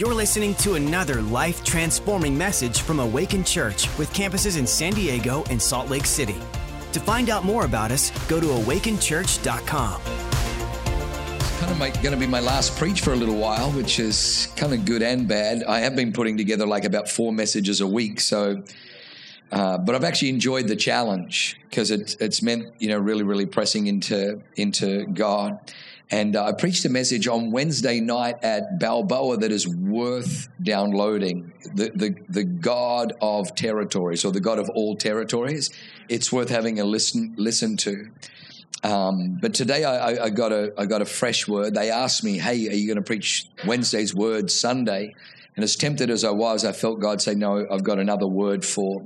You're listening to another life-transforming message from Awaken Church with campuses in San Diego and Salt Lake City. To find out more about us, go to awakenchurch.com. It's kind of going to be my last preach for a little while, which is kind of good and bad. I have been putting together like about 4 messages a week, so... but I've actually enjoyed the challenge because it's meant, you know, really pressing into God. And I preached a message on Wednesday night at Balboa that is worth downloading, the God of territories, or the God of all territories. It's worth having a listen to. But today I got a fresh word. They asked me, hey, are you going to preach Wednesday's word Sunday? And as tempted as I was, I felt God say, no, I've got another word for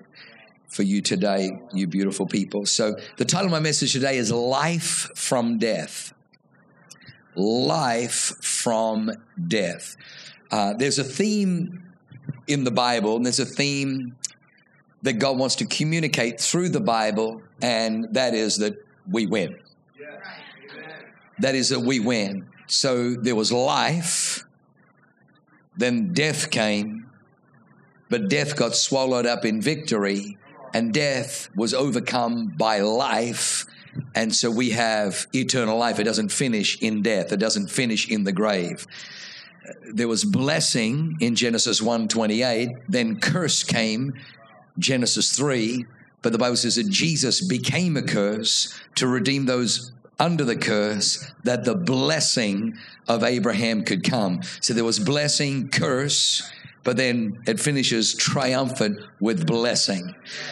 you today, you beautiful people. So the title of my message today is Life from Death. Life from Death. There's a theme in the Bible, and there's a theme that God wants to communicate through the Bible, and that is that we win. Yeah. That is that we win. So there was life, then death came, but death got swallowed up in victory, and death was overcome by life, and so we have eternal life. It doesn't finish in death. It doesn't finish in the grave. There was blessing in Genesis 1:28, then curse came, Genesis 3, but the Bible says that Jesus became a curse to redeem those under the curse, that the blessing of Abraham could come. So there was blessing, curse, but then it finishes triumphant with blessing.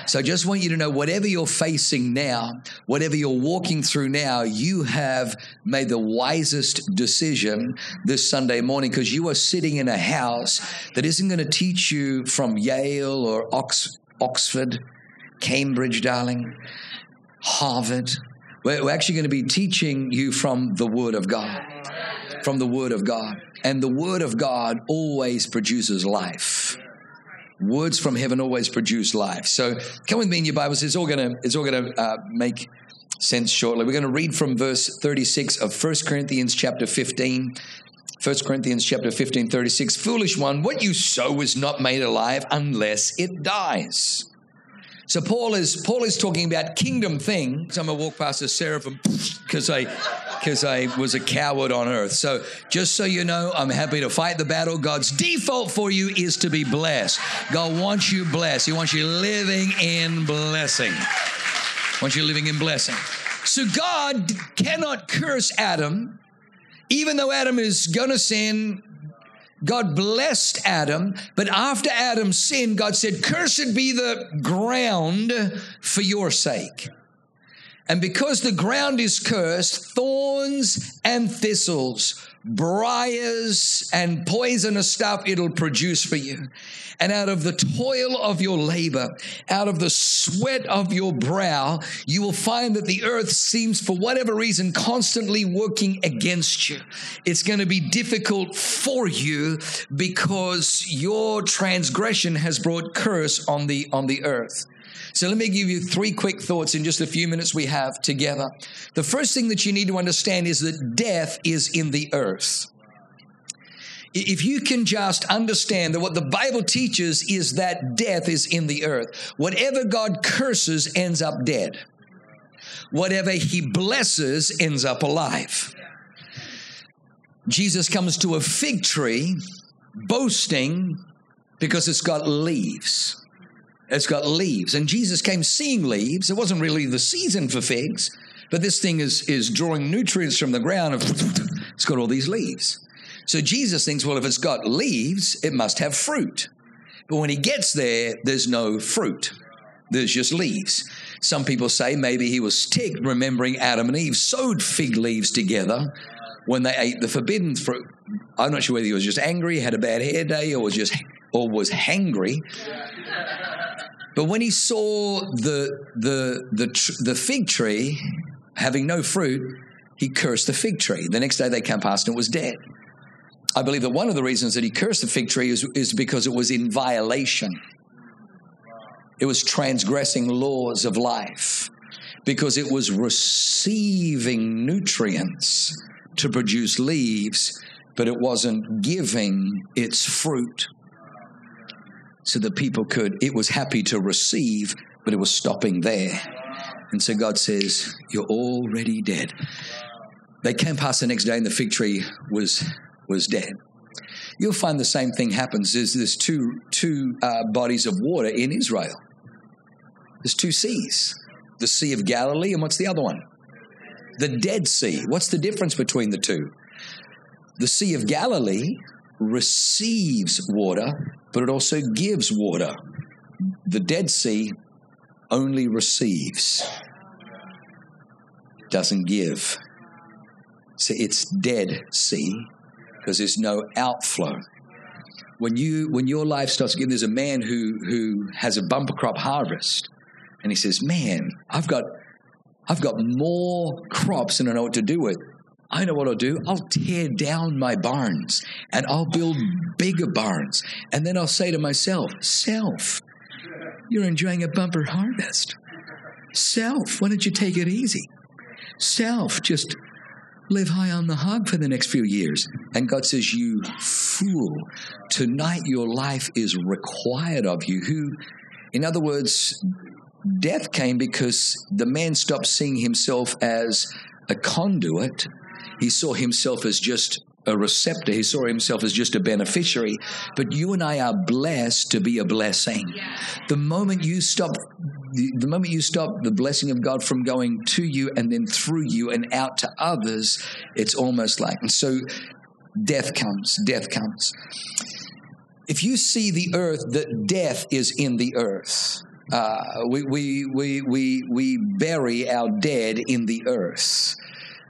So I just want you to know, whatever you're facing now, whatever you're walking through now, you have made the wisest decision this Sunday morning, because you are sitting in a house that isn't going to teach you from Yale or Oxford, Cambridge, darling, Harvard. We're actually going to be teaching you from the Word of God. From the Word of God. And the Word of God always produces life. Words from heaven always produce life. So come with me in your Bibles. It's all going to make sense shortly. We're going to read from verse 36 of 1 Corinthians chapter 15. 1 Corinthians chapter 15, 36. Foolish one, what you sow is not made alive unless it dies. So Paul is talking about kingdom things. I'm going to walk past a seraphim because I was a coward on earth. So just so you know, I'm happy to fight the battle. God's default for you is to be blessed. God wants you blessed. He wants you living in blessing. So God cannot curse Adam. Even though Adam is going to sin, God blessed Adam, but after Adam sinned, God said, cursed be the ground for your sake. And because the ground is cursed, thorns and thistles, briars and poisonous stuff it'll produce for you. And out of the toil of your labor, out of the sweat of your brow, you will find that the earth seems, for whatever reason, constantly working against you. It's going to be difficult for you because your transgression has brought curse on the earth. So let me give you 3 quick thoughts in just a few minutes we have together. The first thing that you need to understand is that death is in the earth. If you can just understand that what the Bible teaches is that death is in the earth. Whatever God curses ends up dead. Whatever he blesses ends up alive. Jesus comes to a fig tree boasting because it's got leaves. It's got leaves. And Jesus came seeing leaves. It wasn't really the season for figs, but this thing is drawing nutrients from the ground. It's got all these leaves. So Jesus thinks, well, if it's got leaves, it must have fruit. But when he gets there, there's no fruit. There's just leaves. Some people say maybe he was ticked remembering Adam and Eve sowed fig leaves together when they ate the forbidden fruit. I'm not sure whether he was just angry, had a bad hair day, or was hangry. But when he saw the fig tree having no fruit, he cursed the fig tree. The next day they came past and it was dead. I believe that one of the reasons that he cursed the fig tree is because it was in violation. It was transgressing laws of life because it was receiving nutrients to produce leaves but it wasn't giving its fruit so that people could, it was happy to receive, but it was stopping there. And so God says, you're already dead. They came past the next day and the fig tree was dead. You'll find the same thing happens. There's two bodies of water in Israel. There's two seas. The Sea of Galilee, and what's the other one? The Dead Sea. What's the difference between the two? The Sea of Galilee receives water, but it also gives water. The Dead Sea only receives. It doesn't give. So it's Dead Sea because there's no outflow. When your life starts giving, there's a man who has a bumper crop harvest, and he says, man, I've got more crops than I know what to do with. I know what I'll do. I'll tear down my barns and I'll build bigger barns. And then I'll say to myself, self, you're enjoying a bumper harvest. Self, why don't you take it easy? Self, just live high on the hog for the next few years. And God says, you fool, tonight your life is required of you. Who, in other words, death came because the man stopped seeing himself as a conduit. He saw himself as just a receptor. He saw himself as just a beneficiary. But you and I are blessed to be a blessing. The moment you stop the blessing of God from going to you and then through you and out to others, it's almost like. And so death comes. If you see the earth, that death is in the earth. We bury our dead in the earth.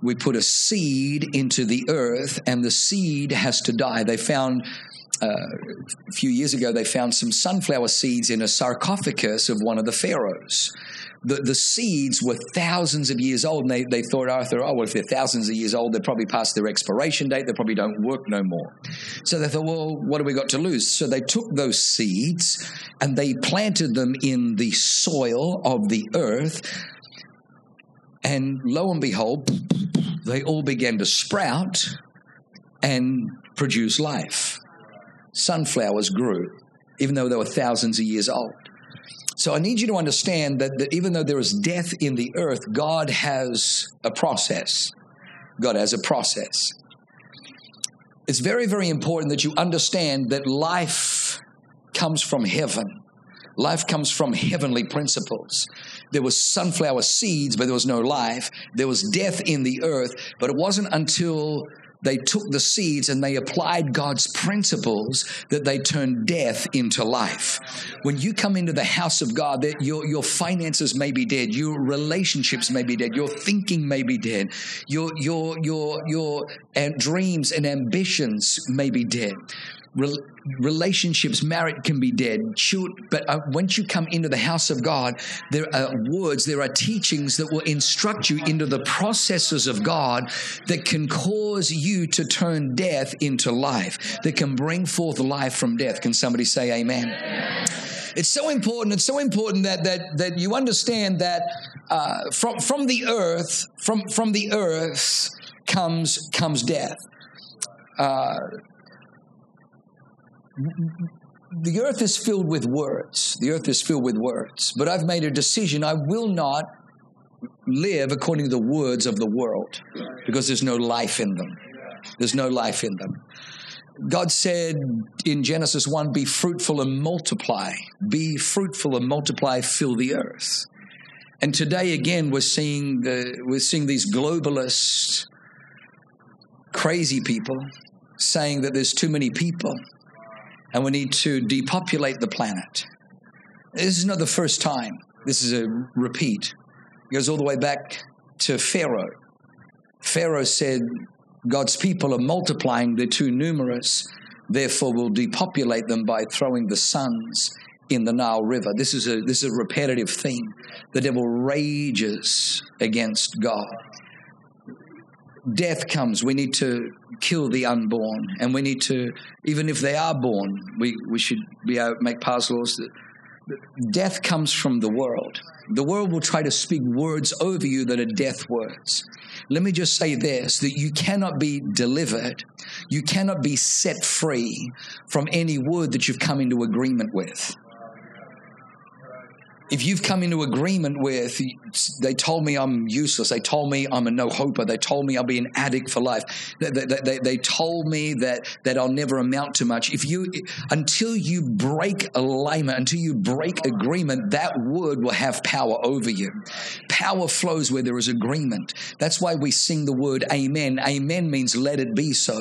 We put a seed into the earth, and the seed has to die. They found a few years ago. They found some sunflower seeds in a sarcophagus of one of the pharaohs. The seeds were thousands of years old, and they thought, well, if they're thousands of years old, they're probably past their expiration date. They probably don't work no more. So they thought, well, what have we got to lose? So they took those seeds and they planted them in the soil of the earth. And lo and behold, they all began to sprout and produce life. Sunflowers grew, even though they were thousands of years old. So I need you to understand that even though there is death in the earth, God has a process. God has a process. It's very, very important that you understand that life comes from heaven. Life comes from heavenly principles. There was sunflower seeds, but there was no life. There was death in the earth, but it wasn't until they took the seeds and they applied God's principles that they turned death into life. When you come into the house of God, that your finances may be dead, your relationships may be dead, your thinking may be dead, your dreams and ambitions may be dead. Relationships, marriage can be dead. But once you come into the house of God, there are words, there are teachings that will instruct you into the processes of God that can cause you to turn death into life, that can bring forth life from death. Can somebody say amen? Amen. It's so important. It's so important that you understand that from the earth comes death. The earth is filled with words. The earth is filled with words. But I've made a decision. I will not live according to the words of the world because there's no life in them. There's no life in them. God said in Genesis 1, be fruitful and multiply. Be fruitful and multiply, fill the earth. And today again, we're seeing these globalist, crazy people saying that there's too many people. And we need to depopulate the planet. This is not the first time. This is a repeat. It goes all the way back to Pharaoh. Pharaoh said, God's people are multiplying. They're too numerous. Therefore, we'll depopulate them by throwing the sons in the Nile River. This is a repetitive theme. The devil rages against God. Death comes. We need to kill the unborn, and we need to, even if they are born, we should be able to make past laws that Death comes from the world. The world will try to speak words over you that are death words. Let me just say this, that you cannot be delivered, you cannot be set free from any word that you've come into agreement with. If you've come into agreement with, they told me I'm useless, they told me I'm a no-hoper, they told me I'll be an addict for life, they told me that I'll never amount to much. Until you break alignment, until you break agreement, that word will have power over you. Power flows where there is agreement. That's why we sing the word amen. Amen means let it be so.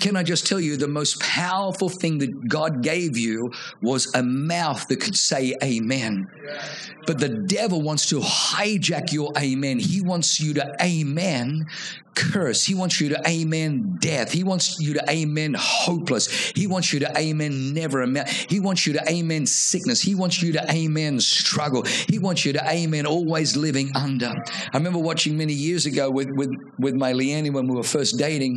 Can I just tell you, the most powerful thing that God gave you was a mouth that could say amen. But the devil wants to hijack your amen. He wants you to amen curse. He wants you to amen death. He wants you to amen hopeless. He wants you to amen never amount. He wants you to amen sickness. He wants you to amen struggle. He wants you to amen always living under. I remember watching many years ago with my Leanne when we were first dating.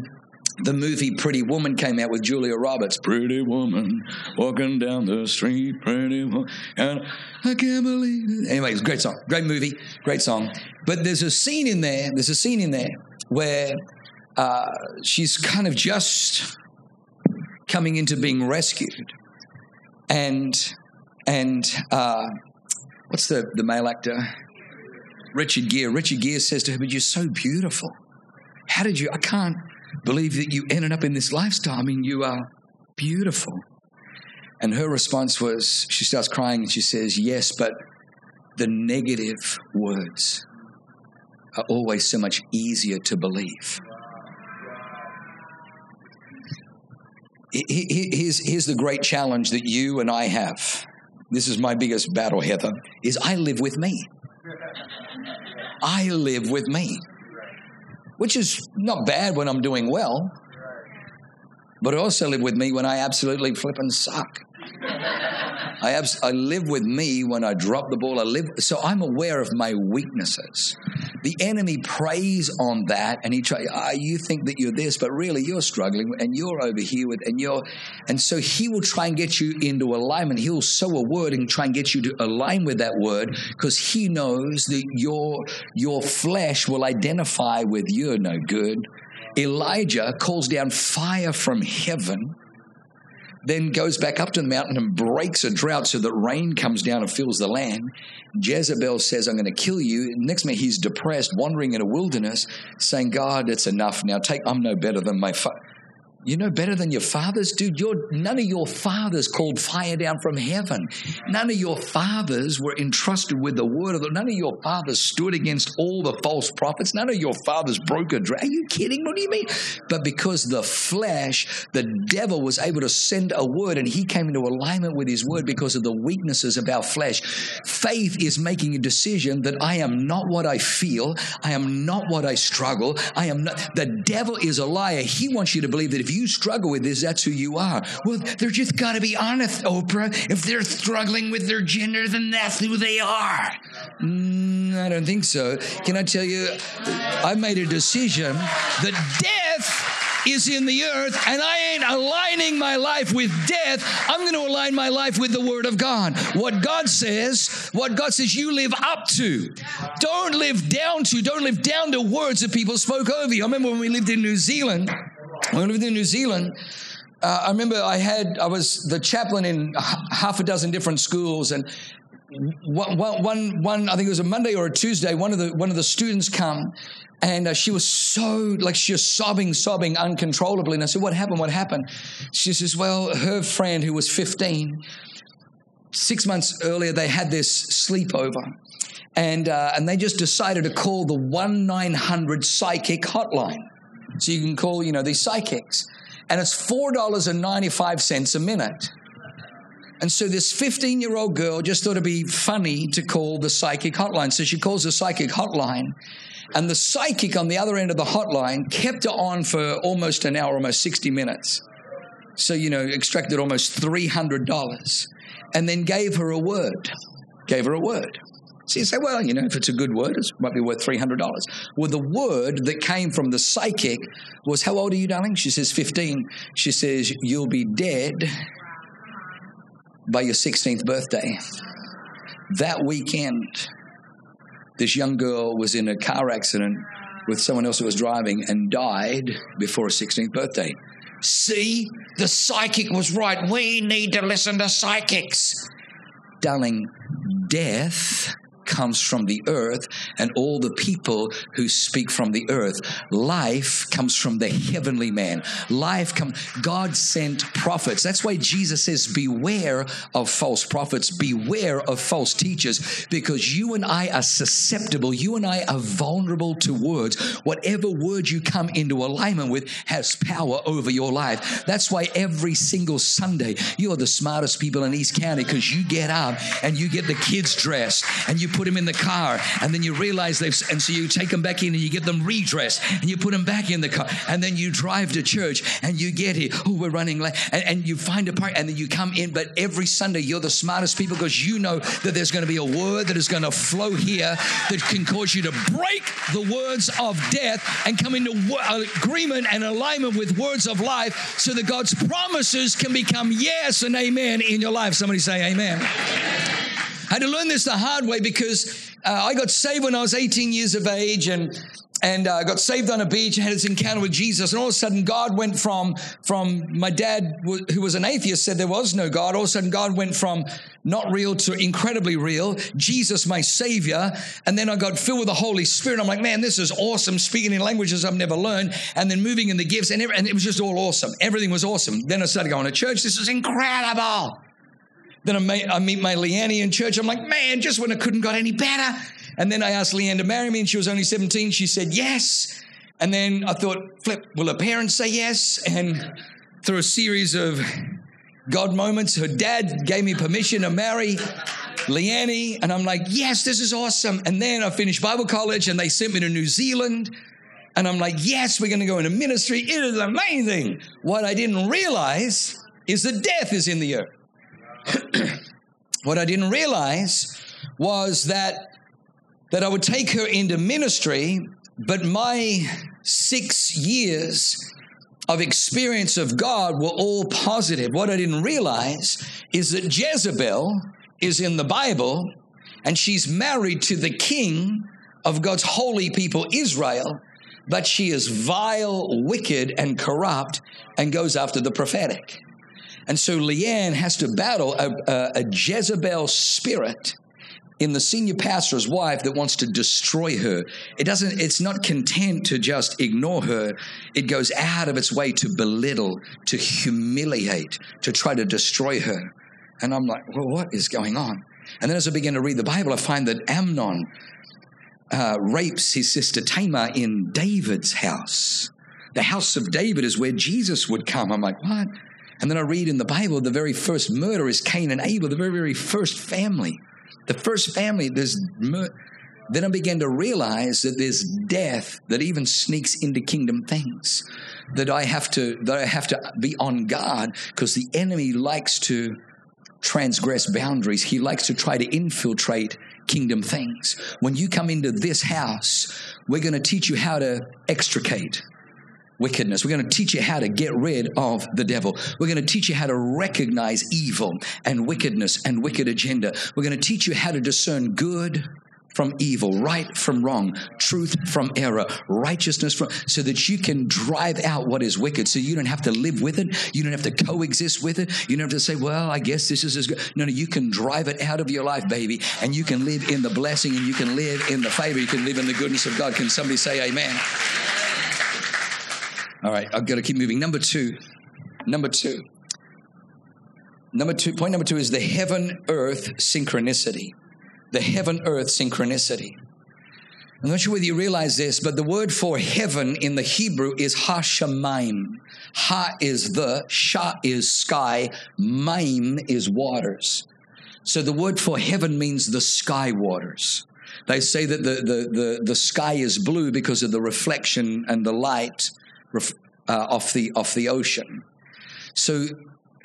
The movie Pretty Woman came out with Julia Roberts. Pretty woman, walking down the street, pretty woman, and I can't believe it. Anyway, it's a great song, great movie, great song. But there's a scene in there where she's kind of just coming into being rescued. And what's the male actor? Richard Gere. Richard Gere says to her, but you're so beautiful. How did you, I can't believe that you ended up in this lifestyle. I mean, you are beautiful. And her response was, she starts crying and she says, yes, but the negative words are always so much easier to believe. Here's the great challenge that you and I have. This is my biggest battle, Heather, is I live with me. I live with me. Which is not bad when I'm doing well, but I also live with me when I absolutely flip and suck. I live with me when I drop the ball. So I'm aware of my weaknesses. The enemy preys on that, and he tries. You think that you're this, but really you're struggling, and you're over here with, and so he will try and get you into alignment. He'll sow a word and try and get you to align with that word because he knows that your flesh will identify with you're no good. Elijah calls down fire from heaven. Then goes back up to the mountain and breaks a drought so that rain comes down and fills the land. Jezebel says, I'm going to kill you. Next minute, he's depressed, wandering in a wilderness, saying, God, it's enough now. I'm no better than my father. You're no better than your fathers? Dude, none of your fathers called fire down from heaven. None of your fathers were entrusted with the word of the Lord. None of your fathers stood against all the false prophets. None of your fathers broke a drought. Are you kidding? What do you mean? But because the flesh, the devil was able to send a word and he came into alignment with his word because of the weaknesses of our flesh. Faith is making a decision that I am not what I feel. I am not what I struggle. I am not. The devil is a liar. He wants you to believe that if you struggle with this, that's who you are. Well, they're just got to be honest, Oprah. If they're struggling with their gender, then that's who they are. I don't think so. Can I tell you, I made a decision that death is in the earth and I ain't aligning my life with death. I'm going to align my life with the Word of God. What God says you live up to. Don't live down to words that people spoke over you. I remember when we lived in New Zealand, I remember I was the chaplain in half a dozen different schools, and one I think it was a Monday or a Tuesday, one of the students come, and she was she was sobbing uncontrollably, and I said, what happened? She says, well, her friend who was 15, 6 months earlier they had this sleepover, and they just decided to call the 1-900 psychic hotline. So you can call, these psychics. And it's $4.95 a minute. And so this 15-year-old girl just thought it'd be funny to call the psychic hotline. So she calls the psychic hotline. And the psychic on the other end of the hotline kept her on for almost an hour, almost 60 minutes. So, extracted almost $300. And then gave her a word. So you say, well, if it's a good word, it might be worth $300. Well, the word that came from the psychic was, how old are you, darling? She says, 15. She says, you'll be dead by your 16th birthday. That weekend, this young girl was in a car accident with someone else who was driving and died before her 16th birthday. See, the psychic was right. We need to listen to psychics. Darling, death comes from the earth and all the people who speak from the earth. Life comes from the heavenly man. God sent prophets. That's why Jesus says, beware of false prophets, beware of false teachers, because you and I are susceptible. You and I are vulnerable to words. Whatever word you come into alignment with has power over your life. That's why every single Sunday, you're the smartest people in East County, because you get up and you get the kids dressed and you put them in the car, and then you realize and so you take them back in and you get them redressed and you put them back in the car, and then you drive to church and you get here. Oh, we're running late. And you find a park and then you come in. But every Sunday, you're the smartest people, because you know that there's going to be a word that is going to flow here that can cause you to break the words of death and come into agreement and alignment with words of life, so that God's promises can become yes and amen in your life. Somebody say amen. I had to learn this the hard way, because I got saved when I was 18 years of age, and got saved on a beach, had this encounter with Jesus, and all of a sudden God went from my dad, who was an atheist, said there was no God. All of a sudden God went from not real to incredibly real, Jesus my Savior, and then I got filled with the Holy Spirit. I'm like, man, this is awesome, speaking in languages I've never learned, and then moving in the gifts, and it was just all awesome. Everything was awesome. Then I started going to church. This is incredible. Then I meet my Leanne in church. I'm like, man, just when it couldn't got any better. And then I asked Leanne to marry me, and she was only 17. She said yes. And then I thought, flip, will her parents say yes? And through a series of God moments, her dad gave me permission to marry Leanne. And I'm like, yes, this is awesome. And then I finished Bible college, and they sent me to New Zealand. And I'm like, yes, we're going to go into ministry. It is amazing. What I didn't realize is that death is in the earth. What I didn't realize was that I would take her into ministry, but my 6 years of experience of God were all positive. What I didn't realize is that Jezebel is in the Bible, and she's married to the king of God's holy people, Israel, but she is vile, wicked, and corrupt, and goes after the prophetic. And so Leanne has to battle a Jezebel spirit in the senior pastor's wife that wants to destroy her. It's not content to just ignore her. It goes out of its way to belittle, to humiliate, to try to destroy her. And I'm like, well, what is going on? And then as I begin to read the Bible, I find that Amnon rapes his sister Tamar in David's house. The house of David is where Jesus would come. I'm like, what? And then I read in the Bible, the very first murder is Cain and Abel, the very, very first family. The first family, there's murder. Then I began to realize that there's death that even sneaks into kingdom things, that I have to be on guard, because the enemy likes to transgress boundaries. He likes to try to infiltrate kingdom things. When you come into this house, we're going to teach you how to extricate wickedness. We're going to teach you how to get rid of the devil. We're going to teach you how to recognize evil and wickedness and wicked agenda. We're going to teach you how to discern good from evil, right from wrong, truth from error, righteousness from, so that you can drive out what is wicked, so you don't have to live with it, you don't have to coexist with it, you don't have to say, well, I guess this is as good. No, you can drive it out of your life, baby, and you can live in the blessing, and you can live in the favor, you can live in the goodness of God. Can somebody say amen? All right, I've got to keep moving. Point number two is the heaven-earth synchronicity. The heaven-earth synchronicity. I'm not sure whether you realize this, but the word for heaven in the Hebrew is ha-shamayim. Ha is the, sha is sky, maim is waters. So the word for heaven means the sky waters. They say that the sky is blue because of the reflection and the light off the ocean. So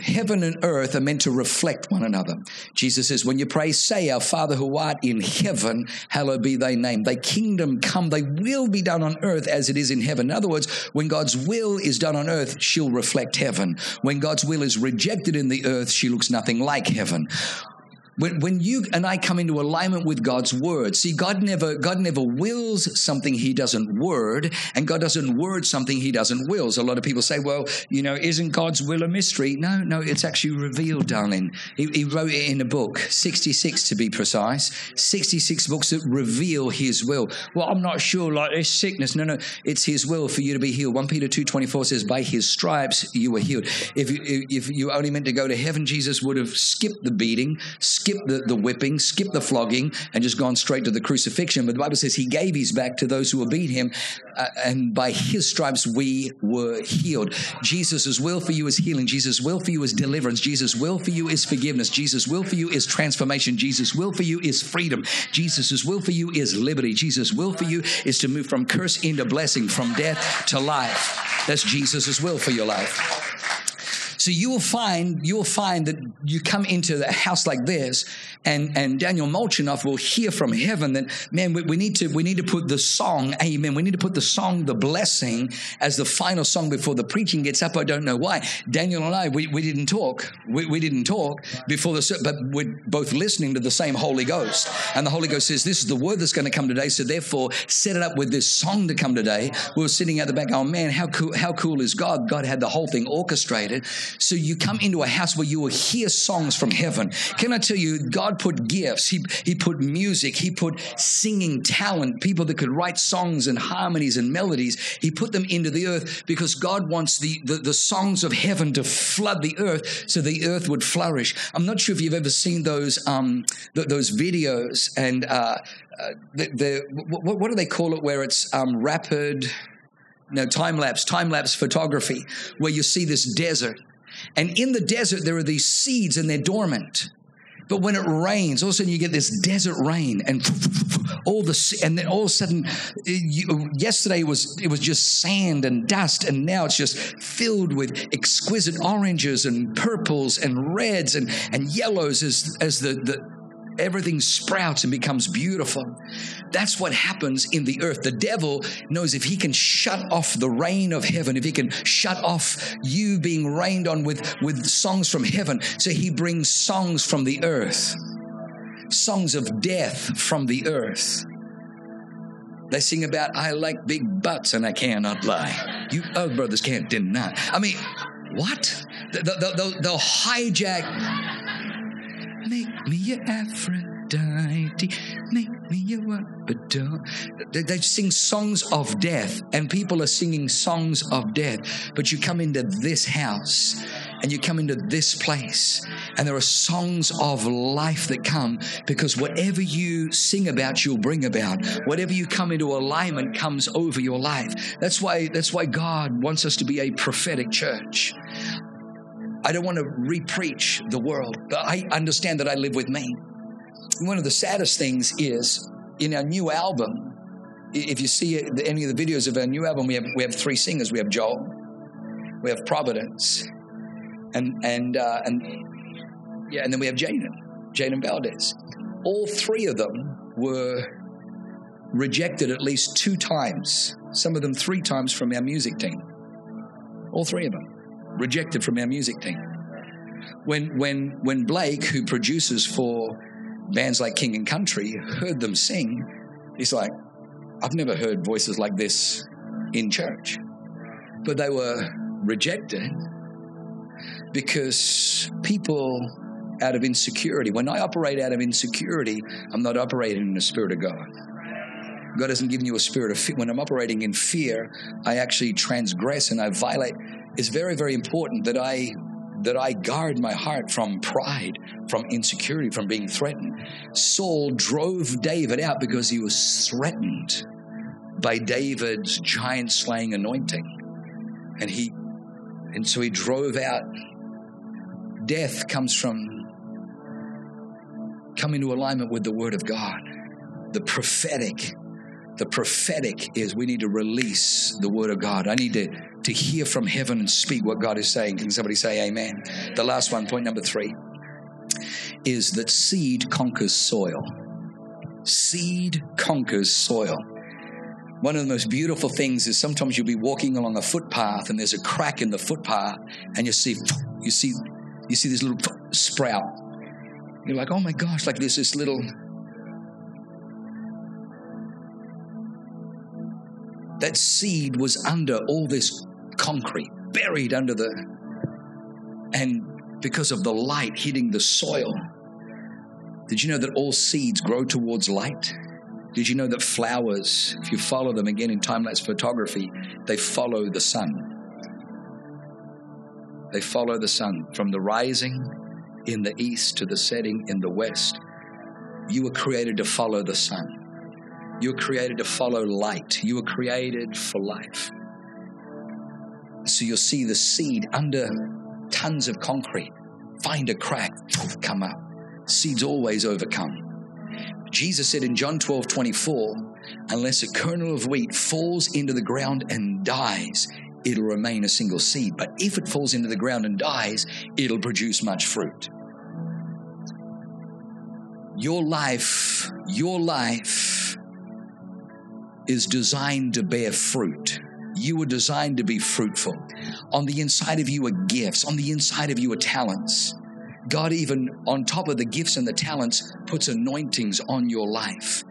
heaven and earth are meant to reflect one another. Jesus says, when you pray, say, our Father who art in heaven, hallowed be thy name. Thy kingdom come, thy will be done on earth as it is in heaven. In other words, when God's will is done on earth, she'll reflect heaven. When God's will is rejected in the earth, she looks nothing like heaven. When you and I come into alignment with God's word, see, God never wills something he doesn't word, and God doesn't word something he doesn't will. So a lot of people say, well, you know, isn't God's will a mystery? No, it's actually revealed, darling. He wrote it in a book, 66 to be precise, 66 books that reveal his will. Well, I'm not sure, like this sickness. No, it's his will for you to be healed. 1 Peter 2:24 says, by his stripes you were healed. If you only meant to go to heaven, Jesus would have skipped the beating, skip the whipping, skip the flogging, and just gone straight to the crucifixion. But the Bible says he gave his back to those who will beat him, and by his stripes we were healed. Jesus' will for you is healing. Jesus' will for you is deliverance. Jesus' will for you is forgiveness. Jesus' will for you is transformation. Jesus' will for you is freedom. Jesus' will for you is liberty. Jesus' will for you is to move from curse into blessing, from death to life. That's Jesus' will for your life. So you will find that you come into a house like this, and Daniel Molchanov will hear from heaven that, man, we need to put the song, amen, we need to put the song, the blessing, as the final song before the preaching gets up. I don't know why. Daniel and I, we didn't talk. We didn't talk before the service, but we're both listening to the same Holy Ghost. And the Holy Ghost says, this is the word that's going to come today, so therefore set it up with this song to come today. We were sitting at the back, oh man, how cool is God? God had the whole thing orchestrated. So you come into a house where you will hear songs from heaven. Can I tell you, God put gifts. He put music. He put singing talent, people that could write songs and harmonies and melodies. He put them into the earth because God wants the songs of heaven to flood the earth so the earth would flourish. I'm not sure if you've ever seen those videos and what do they call it where it's time-lapse photography, where you see this desert. And in the desert, there are these seeds and they're dormant. But when it rains, all of a sudden you get this desert rain, and then all of a sudden, yesterday it was just sand and dust, and now it's just filled with exquisite oranges and purples and reds and yellows as everything sprouts and becomes beautiful. That's what happens in the earth. The devil knows if he can shut off the rain of heaven, if he can shut off you being rained on with songs from heaven, so he brings songs from the earth, songs of death from the earth. They sing about, I like big butts and I cannot lie. You other brothers can't deny. I mean, what? They'll hijack... Make me a Aphrodite, make me a Wapado. They sing songs of death, and people are singing songs of death. But you come into this house, and you come into this place, and there are songs of life that come, because whatever you sing about, you'll bring about. Whatever you come into alignment comes over your life. That's why God wants us to be a prophetic church. I don't want to re-preach the world, but I understand that I live with me. One of the saddest things is in our new album, if you see any of the videos of our new album, we have three singers. We have Joel, we have Providence, and then we have Jayden Valdez. All three of them were rejected at least 2 times, some of them 3 times from our music team. All three of them. Rejected from our music team. When Blake, who produces for bands like King and Country, heard them sing, he's like, I've never heard voices like this in church. But they were rejected because people out of insecurity. When I operate out of insecurity, I'm not operating in the Spirit of God. God hasn't given you a spirit of fear. When I'm operating in fear, I actually transgress and I violate. It's very, very important that I guard my heart from pride, from insecurity, from being threatened. Saul drove David out because he was threatened by David's giant-slaying anointing. And so he drove out. Death comes from coming into alignment with the Word of God, the prophetic. The prophetic is we need to release the Word of God. I need to hear from heaven and speak what God is saying. Can somebody say amen? The last one, point number 3, is that seed conquers soil. Seed conquers soil. One of the most beautiful things is sometimes you'll be walking along a footpath and there's a crack in the footpath and you see this little sprout. You're like, oh my gosh, like there's this little... That seed was under all this concrete, buried under the... And because of the light hitting the soil, did you know that all seeds grow towards light? Did you know that flowers, if you follow them again in time-lapse photography, they follow the sun? They follow the sun from the rising in the east to the setting in the west. You were created to follow the sun. You were created to follow light. You were created for life. So you'll see the seed under tons of concrete. Find a crack, come up. Seeds always overcome. Jesus said in John 12:24, unless a kernel of wheat falls into the ground and dies, it'll remain a single seed. But if it falls into the ground and dies, it'll produce much fruit. Your life is designed to bear fruit. You were designed to be fruitful. On the inside of you are gifts. On the inside of you are talents. God, even on top of the gifts and the talents, puts anointings on your life.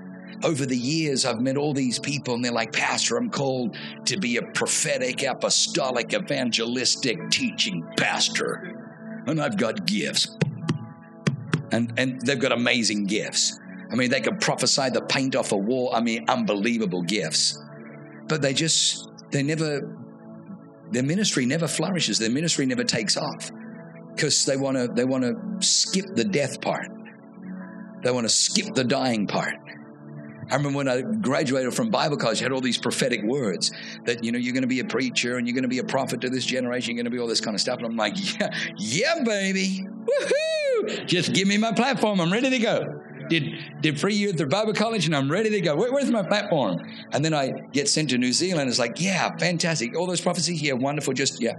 Over the years, I've met all these people, and they're like, Pastor, I'm called to be a prophetic, apostolic, evangelistic, teaching pastor. And I've got gifts. And they've got amazing gifts. I mean, they could prophesy the paint off a wall. I mean, unbelievable gifts. But their ministry never flourishes. Their ministry never takes off. Because they want to skip the death part. They want to skip the dying part. I remember when I graduated from Bible college, I had all these prophetic words that, you know, you're going to be a preacher and you're going to be a prophet to this generation. You're going to be all this kind of stuff. And I'm like, yeah, baby. Woohoo! Just give me my platform. I'm ready to go. Did 3 years at Bible college and I'm ready to go. Where's my platform? And then I get sent to New Zealand. It's like, yeah, fantastic. All those prophecies, yeah, wonderful. Just, yeah.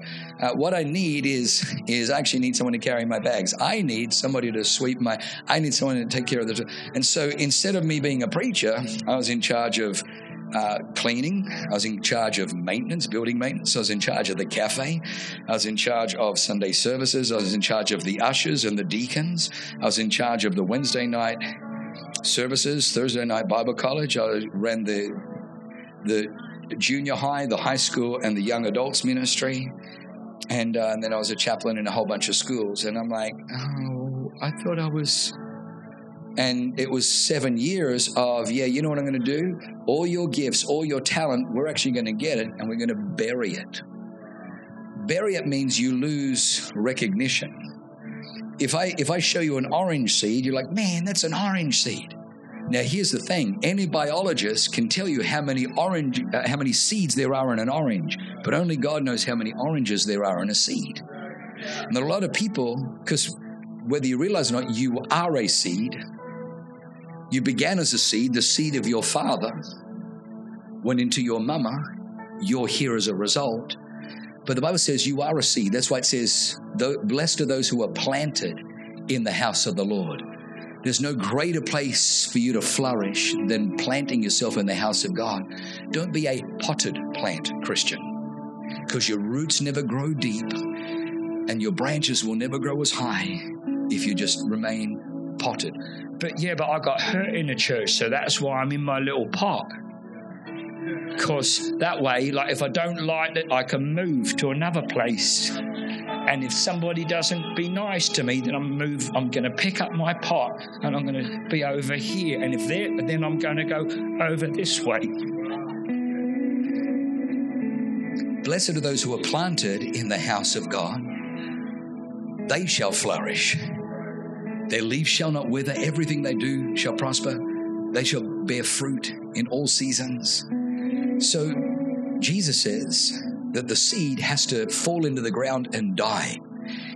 What I need is I actually need someone to carry my bags. I need somebody to sweep my, I need someone to take care of the, and so instead of me being a preacher, I was in charge of cleaning. I was in charge of maintenance, building maintenance. I was in charge of the cafe. I was in charge of Sunday services. I was in charge of the ushers and the deacons. I was in charge of the Wednesday night services, Thursday night Bible college. I ran the junior high, the high school, and the young adults ministry. And then I was a chaplain in a whole bunch of schools. And I'm like, oh, I thought I was... And it was 7 years of, yeah, you know what I'm going to do? All your gifts, all your talent, we're actually going to get it and we're going to bury it. Bury it means you lose recognition. If I show you an orange seed, you're like, man, that's an orange seed. Now, here's the thing. Any biologist can tell you how many seeds there are in an orange, but only God knows how many oranges there are in a seed. And there are a lot of people, because whether you realize or not, you are a seed. You began as a seed. The seed of your father went into your mama. You're here as a result. But the Bible says you are a seed. That's why it says, blessed are those who are planted in the house of the Lord. There's no greater place for you to flourish than planting yourself in the house of God. Don't be a potted plant, Christian, because your roots never grow deep and your branches will never grow as high if you just remain potted. But I got hurt in the church, so that's why I'm in my little pot. Because that way, like, if I don't like it, I can move to another place. And if somebody doesn't be nice to me, then I'm going to pick up my pot and I'm going to be over here. And if they're, then I'm going to go over this way. Blessed are those who are planted in the house of God. They shall flourish. Their leaves shall not wither. Everything they do shall prosper. They shall bear fruit in all seasons. So Jesus says that the seed has to fall into the ground and die.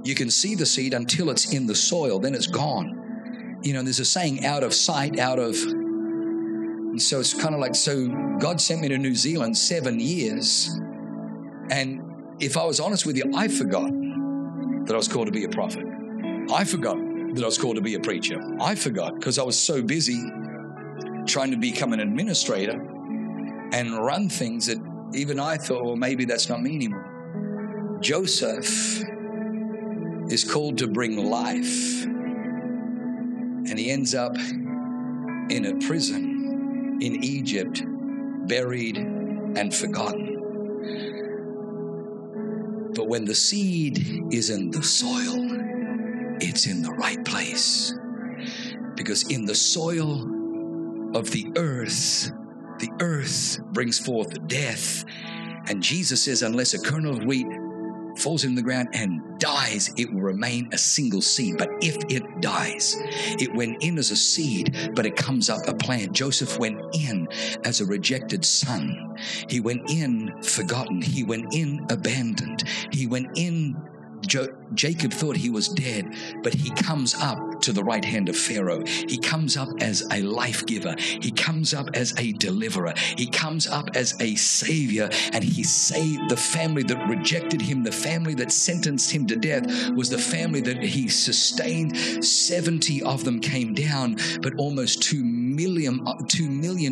You can see the seed until it's in the soil. Then it's gone. You know, there's a saying, out of sight, out of... And so it's kind of like, so God sent me to New Zealand 7 years. And if I was honest with you, I forgot that I was called to be a prophet. I forgot that I was called to be a preacher. I forgot because I was so busy trying to become an administrator and run things that even I thought, well, maybe that's not me anymore. Joseph is called to bring life and he ends up in a prison in Egypt, buried and forgotten. But when the seed is in the soil, it's in the right place. Because in the soil of the earth brings forth death. And Jesus says, unless a kernel of wheat falls in the ground and dies, it will remain a single seed. But if it dies, it went in as a seed, but it comes up a plant. Joseph went in as a rejected son. He went in forgotten. He went in abandoned. He went in, Jacob thought he was dead, but he comes up to the right hand of Pharaoh. He comes up as a life giver. He comes up as a deliverer. He comes up as a savior, and he saved the family that rejected him. The family that sentenced him to death was the family that he sustained. 70 of them came down, but almost 2 million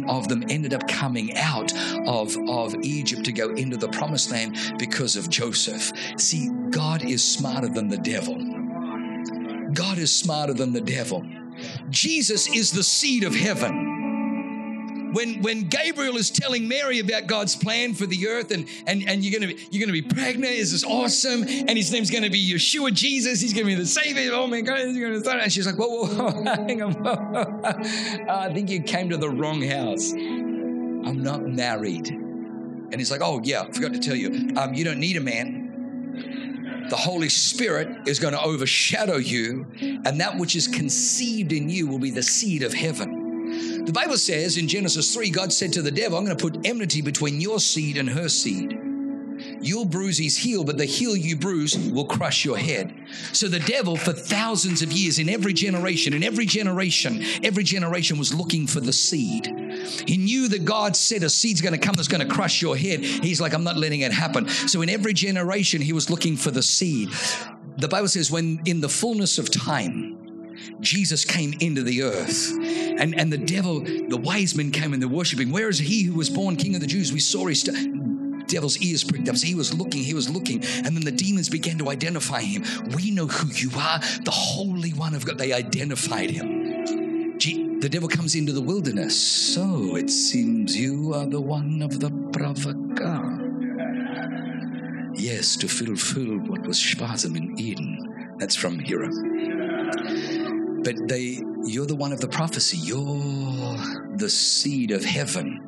of them ended up coming out of Egypt to go into the promised land because of Joseph. See, God is smarter than the devil. God is smarter than the devil. Jesus is the seed of heaven. When Gabriel is telling Mary about God's plan for the earth, and you're gonna be pregnant, this is awesome, and his name's gonna be Yeshua Jesus, he's gonna be the Savior, oh my God, he's gonna start. And she's like, whoa, hang on, whoa. I think you came to the wrong house. I'm not married. And he's like, oh yeah, I forgot to tell you, you don't need a man. The Holy Spirit is going to overshadow you, and that which is conceived in you will be the seed of heaven. The Bible says in Genesis 3, God said to the devil, I'm going to put enmity between your seed and her seed. You'll bruise his heel, but the heel you bruise will crush your head. So the devil, for thousands of years, in every generation was looking for the seed. He knew that God said a seed's going to come that's going to crush your head. He's like, I'm not letting it happen. So in every generation, he was looking for the seed. The Bible says when in the fullness of time, Jesus came into the earth, and the devil, the wise men came and they're worshiping. Where is he who was born King of the Jews? We saw his devil's ears pricked up. So he was looking, and then the demons began to identify him. We know who you are, the Holy One of God. They identified him. The devil comes into the wilderness. So it seems you are the one of the pravaka. Yes, to fulfill what was spasm in Eden. That's from Hira. But you're the one of the prophecy. You're the seed of heaven.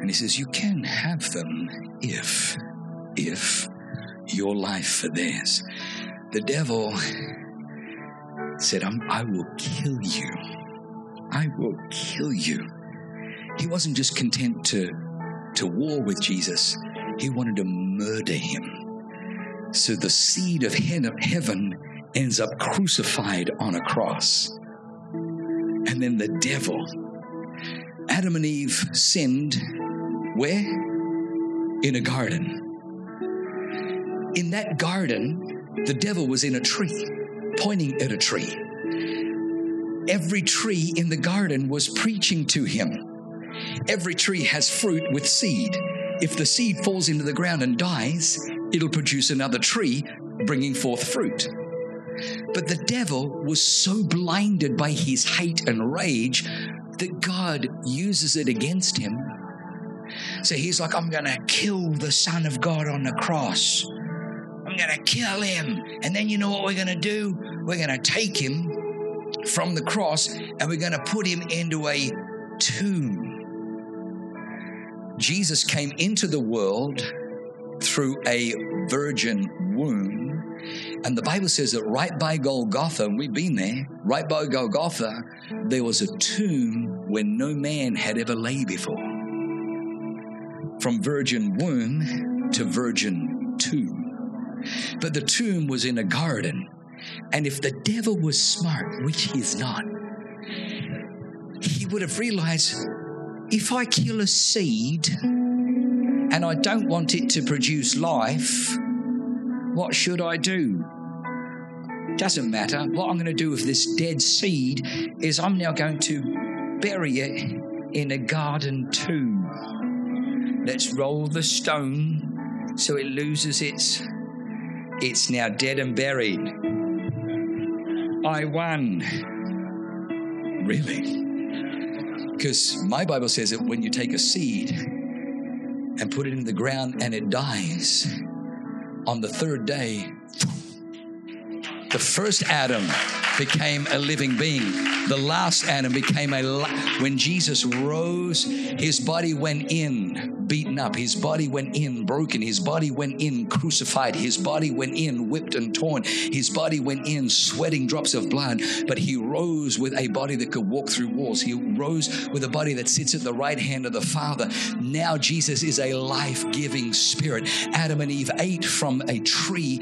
And he says, you can have them if your life for theirs. The devil said, I will kill you. I will kill you. He wasn't just content to war with Jesus. He wanted to murder him. So the seed of heaven ends up crucified on a cross. And then the devil. Adam and Eve sinned where? In a garden. In that garden, the devil was in a tree, pointing at a tree. Every tree in the garden was preaching to him. Every tree has fruit with seed. If the seed falls into the ground and dies, it'll produce another tree bringing forth fruit. But the devil was so blinded by his hate and rage that God uses it against him. So he's like, I'm going to kill the Son of God on the cross. I'm going to kill him. And then you know what we're going to do? We're going to take him from the cross, and we're going to put him into a tomb. Jesus came into the world through a virgin womb, and the Bible says that right by Golgotha, and we've been there, right by Golgotha, there was a tomb where no man had ever lay before. From virgin womb to virgin tomb. But the tomb was in a garden. And if the devil was smart, which he is not, he would have realized, if I kill a seed and I don't want it to produce life, what should I do? Doesn't matter. What I'm going to do with this dead seed is I'm now going to bury it in a garden tomb. Let's roll the stone so it loses it's now dead and buried. I won. really. Because my Bible says that when you take a seed and put it in the ground and it dies, on the third day, the first Adam became a living being. The last Adam became when Jesus rose, his body went in, beaten up. His body went in, broken. His body went in, crucified. His body went in, whipped and torn. His body went in, sweating drops of blood. But he rose with a body that could walk through walls. He rose with a body that sits at the right hand of the Father. Now Jesus is a life-giving spirit. Adam and Eve ate from a tree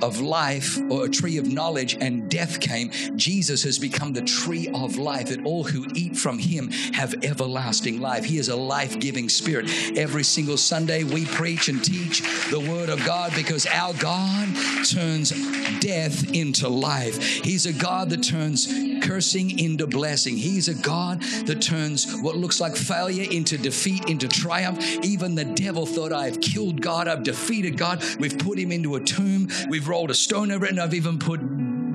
of life, or a tree of knowledge, and death came. Jesus has become the tree of life, that all who eat from him have everlasting life. He is a life-giving spirit. Every single Sunday we preach and teach the word of God, because our God turns death into life. He's a God that turns cursing into blessing. He's a God that turns what looks like failure into defeat, into triumph. Even the devil thought, I've killed God, I've defeated God, we've put him into a tomb, we've rolled a stone over it, and I've even put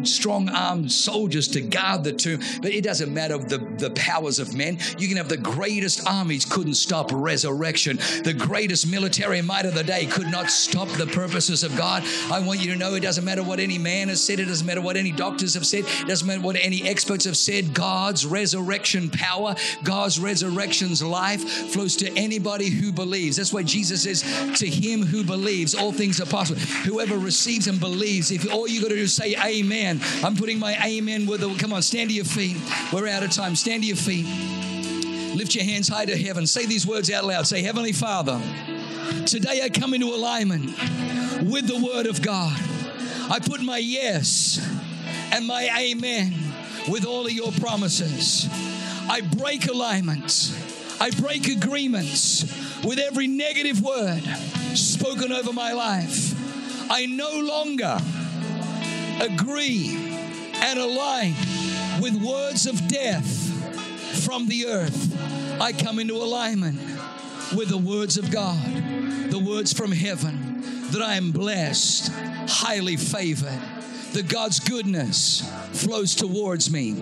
strong-armed soldiers to guard the tomb. But it doesn't matter the powers of men. You can have the greatest armies, couldn't stop resurrection. The greatest military might of the day could not stop the purposes of God. I want you to know, it doesn't matter what any man has said. It doesn't matter what any doctors have said. It doesn't matter what any experts have said. God's resurrection power, God's resurrection's life flows to anybody who believes. That's why Jesus says, to him who believes, all things are possible. Whoever receives and believes, if all you got to do is say amen. I'm putting my amen with the, come on, stand to your feet. We're out of time. Stand to your feet. Lift your hands high to heaven. Say these words out loud. Say, Heavenly Father, today I come into alignment with the word of God. I put my yes and my amen with all of your promises. I break alignments. I break agreements with every negative word spoken over my life. I no longer agree and align with words of death from the earth. I come into alignment with the words of God, the words from heaven, that I am blessed, highly favored, that God's goodness flows towards me,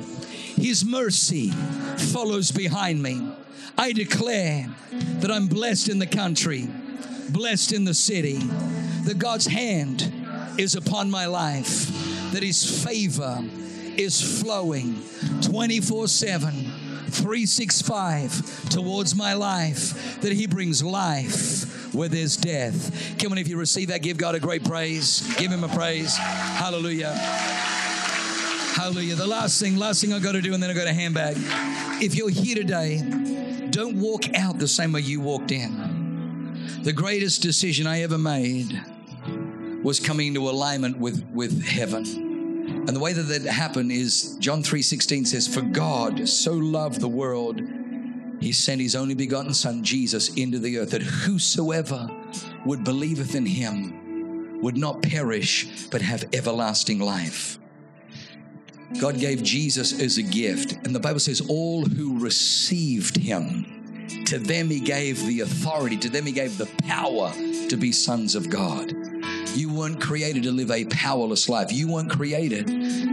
his mercy follows behind me. I declare that I'm blessed in the country, blessed in the city, that God's hand is upon my life, that his favor is flowing 24/7, 365 towards my life, that he brings life where there's death. Come on, if you receive that, give God a great praise. Give him a praise. Hallelujah. Hallelujah. The last thing I've got to do, and then I've got a handbag. If you're here today, don't walk out the same way you walked in. The greatest decision I ever made was coming into alignment with heaven. And the way that happened is John 3:16 says, for God so loved the world, he sent his only begotten son, Jesus, into the earth, that whosoever would believeth in him would not perish, but have everlasting life. God gave Jesus as a gift. And the Bible says, all who received him, to them he gave the authority, to them he gave the power to be sons of God. You weren't created to live a powerless life. You weren't created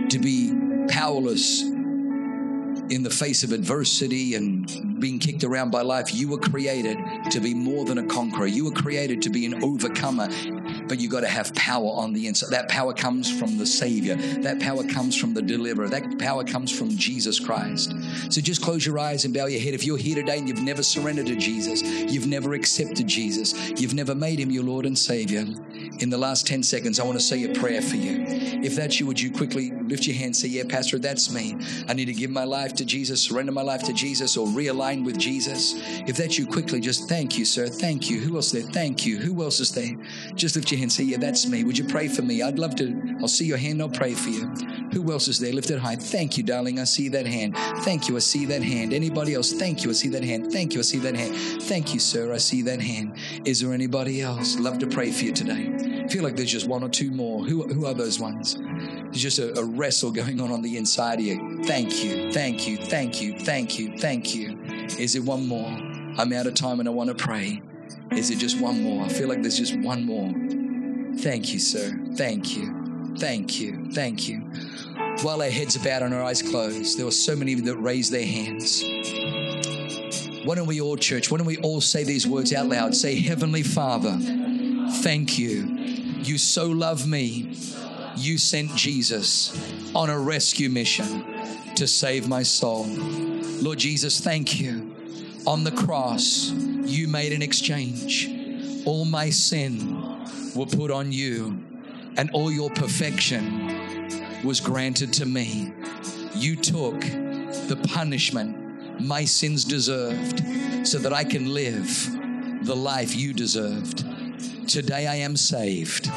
to be powerless in the face of adversity and being kicked around by life. You were created to be more than a conqueror. You were created to be an overcomer, but you got to have power on the inside. That power comes from the Savior. That power comes from the Deliverer. That power comes from Jesus Christ. So just close your eyes and bow your head. If you're here today and you've never surrendered to Jesus, you've never accepted Jesus, you've never made him your Lord and Savior, in the last 10 seconds, I want to say a prayer for you. If that's you, would you quickly lift your hand and say, yeah, Pastor, that's me. I need to give my life to Jesus, surrender my life to Jesus, or realign with Jesus. If that's you, quickly, just thank you, sir. Thank you. Who else is there? Thank you. Who else is there? Just lift your hand and say, yeah, that's me. Would you pray for me? I'd love to. I'll see your hand. I'll pray for you. Who else is there? Lift it high. Thank you, darling. I see that hand. Thank you. I see that hand. Anybody else? Thank you. I see that hand. Thank you. I see that hand. Thank you, sir. I see that hand. Is there anybody else? Love to pray for you today. I feel like there's just one or two more. Who are those ones? There's just a wrestle going on the inside of you. Thank you. Thank you. Thank you. Thank you. Thank you. Is it one more? I'm out of time and I want to pray. Is it just one more? I feel like there's just one more. Thank you, sir. Thank you. Thank you. Thank you. while our heads are bowed and our eyes closed, there were so many that raised their hands. Why don't we all, church, why don't we all say these words out loud? Say, Heavenly Father, thank you. You so love me. You sent Jesus on a rescue mission to save my soul. Lord Jesus, thank you. On the cross, you made an exchange. All my sin were put on you, and all your perfection was granted to me. You took the punishment my sins deserved so that I can live the life you deserved. Today I am saved,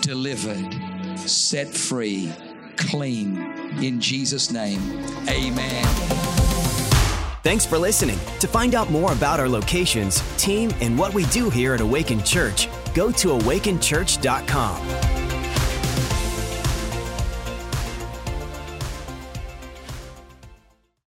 delivered, set free, clean. In Jesus' name, amen. Thanks for listening. To find out more about our locations, team, and what we do here at Awaken Church, go to awakenchurch.com.